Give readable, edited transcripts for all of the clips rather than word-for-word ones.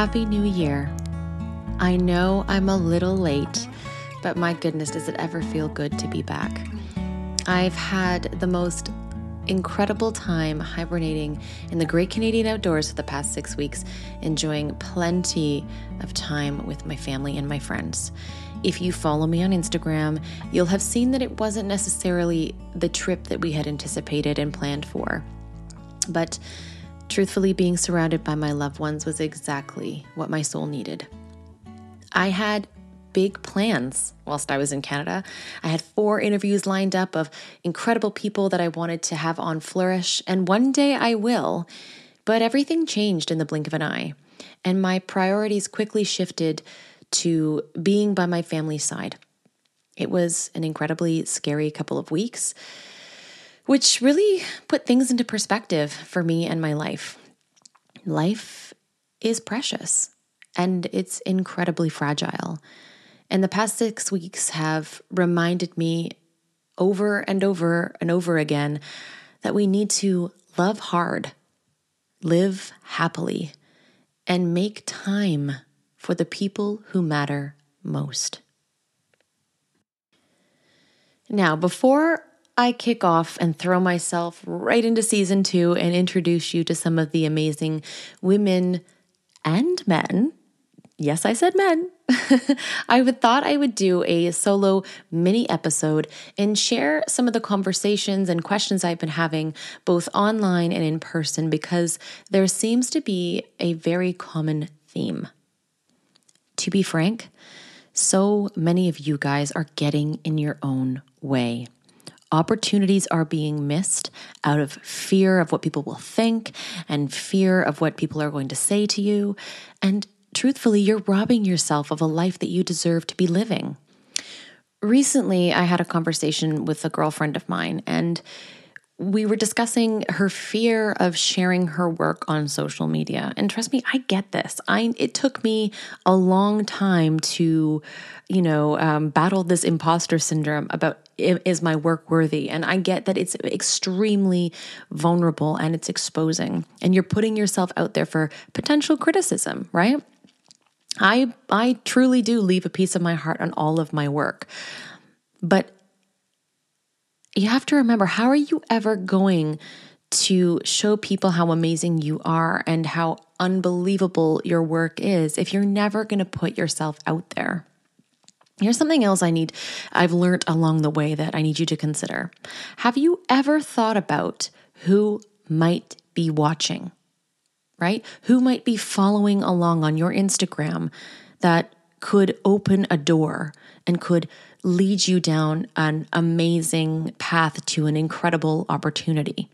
Happy New Year. I know I'm a little late, but my goodness, does it ever feel good to be back. I've had the most incredible time hibernating in the great Canadian outdoors for the past 6 weeks, enjoying plenty of time with my family and my friends. If you follow me on Instagram, you'll have seen that it wasn't necessarily the trip that we had anticipated and planned for, but truthfully, being surrounded by my loved ones was exactly what my soul needed. I had big plans whilst I was in Canada. I had 4 interviews lined up of incredible people that I wanted to have on Flourish, and one day I will, but everything changed in the blink of an eye, and my priorities quickly shifted to being by my family's side. It was an incredibly scary couple of weeks, which really put things into perspective for me and my life. Life is precious, and it's incredibly fragile. And the past 6 weeks have reminded me over and over and over again that we need to love hard, live happily, and make time for the people who matter most. Now, before I kick off and throw myself right into season 2 and introduce you to some of the amazing women and men, yes, I said men, I thought I would do a solo mini episode and share some of the conversations and questions I've been having both online and in person, because there seems to be a very common theme. To be frank, so many of you guys are getting in your own way. Opportunities are being missed out of fear of what people will think and fear of what people are going to say to you. And truthfully, you're robbing yourself of a life that you deserve to be living. Recently, I had a conversation with a girlfriend of mine, and we were discussing her fear of sharing her work on social media. And trust me, I get this. It took me a long time to, battle this imposter syndrome about, is my work worthy? And I get that it's extremely vulnerable and it's exposing, and you're putting yourself out there for potential criticism, right? I truly do leave a piece of my heart on all of my work, but you have to remember, how are you ever going to show people how amazing you are and how unbelievable your work is if you're never going to put yourself out there? Here's something else I've learned along the way that I need you to consider. Have you ever thought about who might be watching, right? Who might be following along on your Instagram that could open a door and could lead you down an amazing path to an incredible opportunity?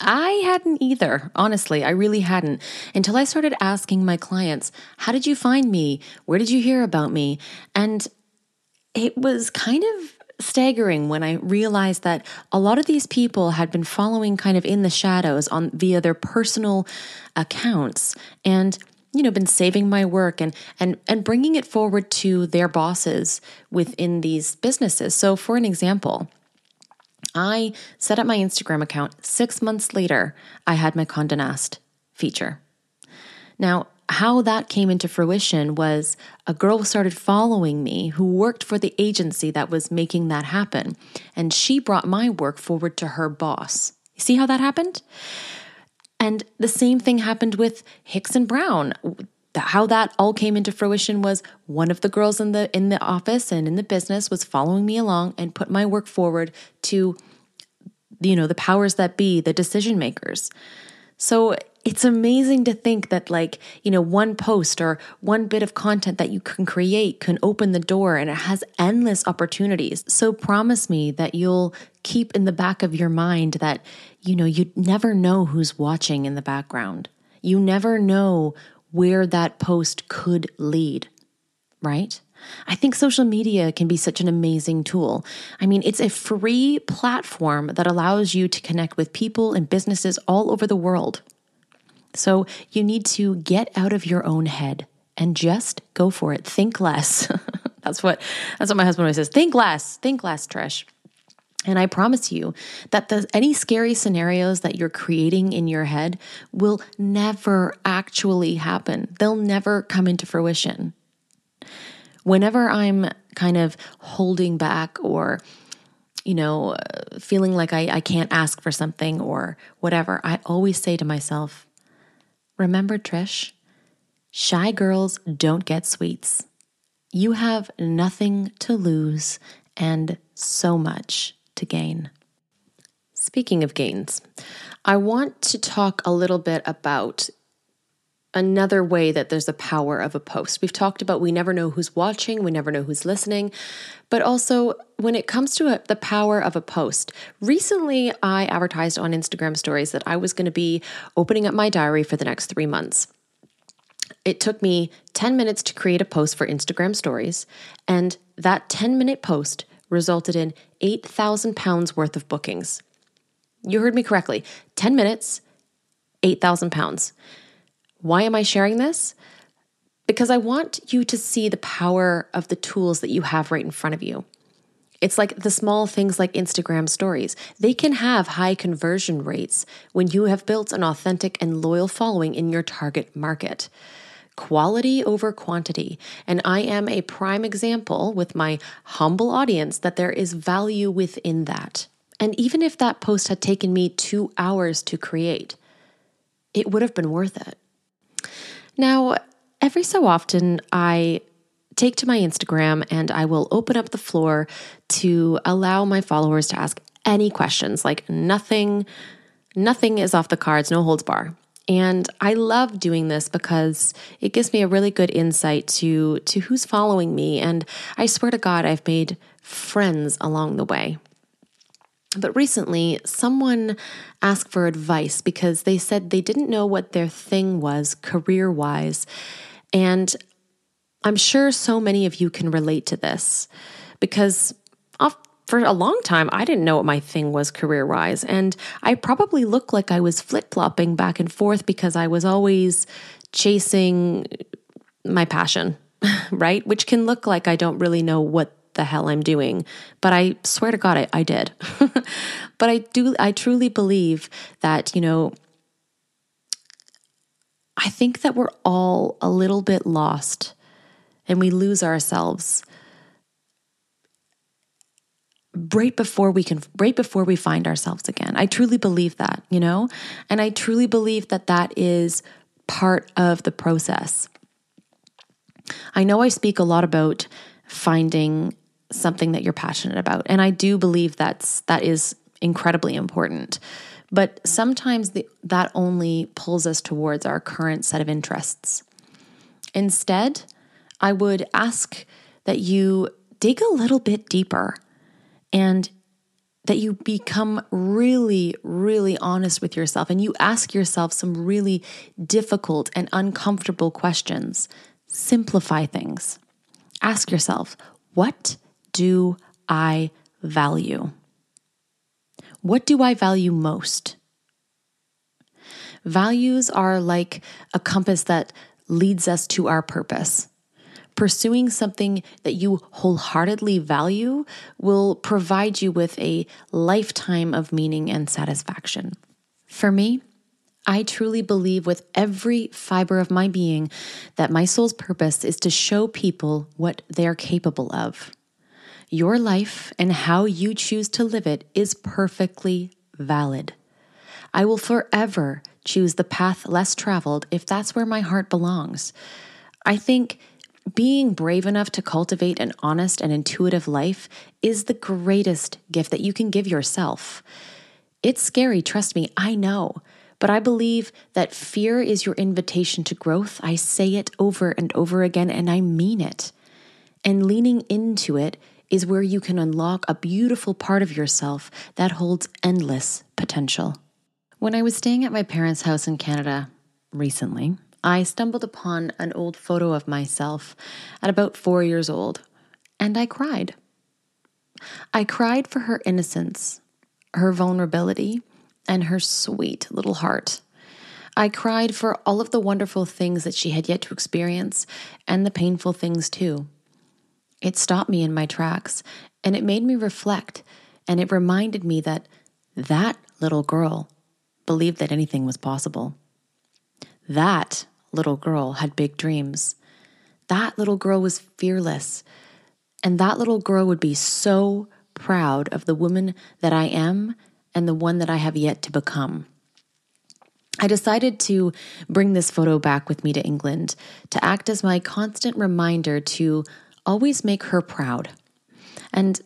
I hadn't either. Honestly, I really hadn't, until I started asking my clients, how did you find me? Where did you hear about me? And it was kind of staggering when I realized that a lot of these people had been following kind of in the shadows via their personal accounts, and been saving my work and bringing it forward to their bosses within these businesses. So for an example, I set up my Instagram account. 6 months later, I had my Condé Nast feature. Now, how that came into fruition was a girl started following me who worked for the agency that was making that happen, and she brought my work forward to her boss. You see how that happened? And the same thing happened with Hicks and Brown. How that all came into fruition was one of the girls in the office and in the business was following me along and put my work forward to, the powers that be, the decision makers. So it's amazing to think that one post or one bit of content that you can create can open the door, and it has endless opportunities. So promise me that you'll keep in the back of your mind that, you never know who's watching in the background. You never know where that post could lead, right? I think social media can be such an amazing tool. It's a free platform that allows you to connect with people and businesses all over the world. So you need to get out of your own head and just go for it. Think less. That's what my husband always says. Think less, Trish. And I promise you that any scary scenarios that you're creating in your head will never actually happen. They'll never come into fruition. Whenever I'm kind of holding back or, feeling like I can't ask for something or whatever, I always say to myself, remember, Trish, shy girls don't get sweets. You have nothing to lose and so much to gain. Speaking of gains, I want to talk a little bit about another way that there's a power of a post. We've talked about we never know who's watching, we never know who's listening, but also when it comes to the power of a post. Recently, I advertised on Instagram Stories that I was going to be opening up my diary for the next 3 months. It took me 10 minutes to create a post for Instagram Stories, and that 10-minute post resulted in 8,000 pounds worth of bookings. You heard me correctly. 10 minutes, 8,000 pounds. Why am I sharing this? Because I want you to see the power of the tools that you have right in front of you. It's like the small things like Instagram Stories. They can have high conversion rates when you have built an authentic and loyal following in your target market. Quality over quantity. And I am a prime example with my humble audience that there is value within that. And even if that post had taken me 2 hours to create, it would have been worth it. Now, every so often, I take to my Instagram and I will open up the floor to allow my followers to ask any questions, like nothing is off the cards, no holds bar. And I love doing this because it gives me a really good insight to who's following me. And I swear to God, I've made friends along the way. But recently, someone asked for advice because they said they didn't know what their thing was career-wise. And I'm sure so many of you can relate to this because for a long time, I didn't know what my thing was career-wise, and I probably looked like I was flip-flopping back and forth because I was always chasing my passion, right? Which can look like I don't really know what the hell I'm doing, but I swear to God, I did. But I truly believe that, I think that we're all a little bit lost and we lose ourselves right before we find ourselves again. I truly believe that, and I truly believe that is part of the process. I know I speak a lot about finding something that you're passionate about, and I do believe that is incredibly important. But sometimes that only pulls us towards our current set of interests. Instead, I would ask that you dig a little bit deeper and that you become really, really honest with yourself and you ask yourself some really difficult and uncomfortable questions. Simplify things. Ask yourself, what do I value? What do I value most? Values are like a compass that leads us to our purpose. Pursuing something that you wholeheartedly value will provide you with a lifetime of meaning and satisfaction. For me, I truly believe with every fiber of my being that my soul's purpose is to show people what they're capable of. Your life and how you choose to live it is perfectly valid. I will forever choose the path less traveled if that's where my heart belongs. I think being brave enough to cultivate an honest and intuitive life is the greatest gift that you can give yourself. It's scary, trust me, I know, but I believe that fear is your invitation to growth. I say it over and over again, and I mean it. And leaning into it is where you can unlock a beautiful part of yourself that holds endless potential. When I was staying at my parents' house in Canada recently, I stumbled upon an old photo of myself at about 4 years old, and I cried. I cried for her innocence, her vulnerability, and her sweet little heart. I cried for all of the wonderful things that she had yet to experience, and the painful things too. It stopped me in my tracks, and it made me reflect And it reminded me that that little girl believed that anything was possible. That little girl had big dreams. That little girl was fearless. And that little girl would be so proud of the woman that I am and the one that I have yet to become. I decided to bring this photo back with me to England to act as my constant reminder to always make her proud. And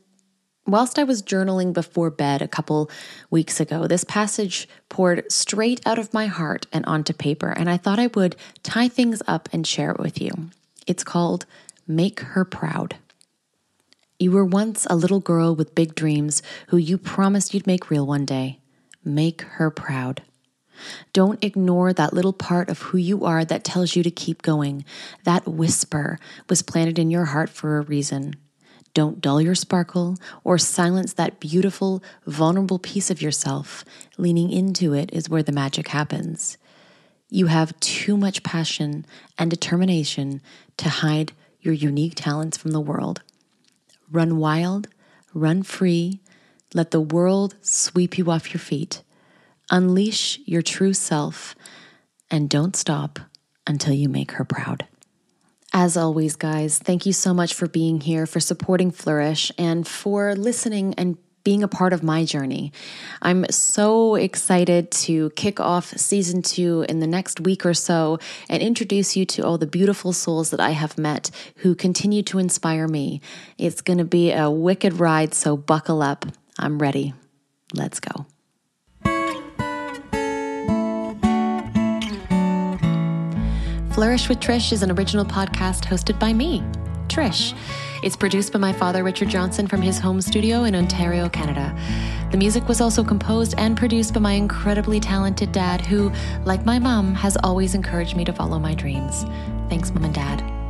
whilst I was journaling before bed a couple weeks ago, this passage poured straight out of my heart and onto paper, and I thought I would tie things up and share it with you. It's called Make Her Proud. You were once a little girl with big dreams who you promised you'd make real one day. Make her proud. Don't ignore that little part of who you are that tells you to keep going. That whisper was planted in your heart for a reason. Don't dull your sparkle or silence that beautiful, vulnerable piece of yourself. Leaning into it is where the magic happens. You have too much passion and determination to hide your unique talents from the world. Run wild, run free, let the world sweep you off your feet. Unleash your true self, and don't stop until you make her proud. As always, guys, thank you so much for being here, for supporting Flourish, and for listening and being a part of my journey. I'm so excited to kick off season 2 in the next week or so and introduce you to all the beautiful souls that I have met who continue to inspire me. It's going to be a wicked ride, so buckle up. I'm ready. Let's go. Flourish with Trish is an original podcast hosted by me, Trish. It's produced by my father, Richard Johnson, from his home studio in Ontario, Canada. The music was also composed and produced by my incredibly talented dad, who, like my mom, has always encouraged me to follow my dreams. Thanks, Mom and Dad.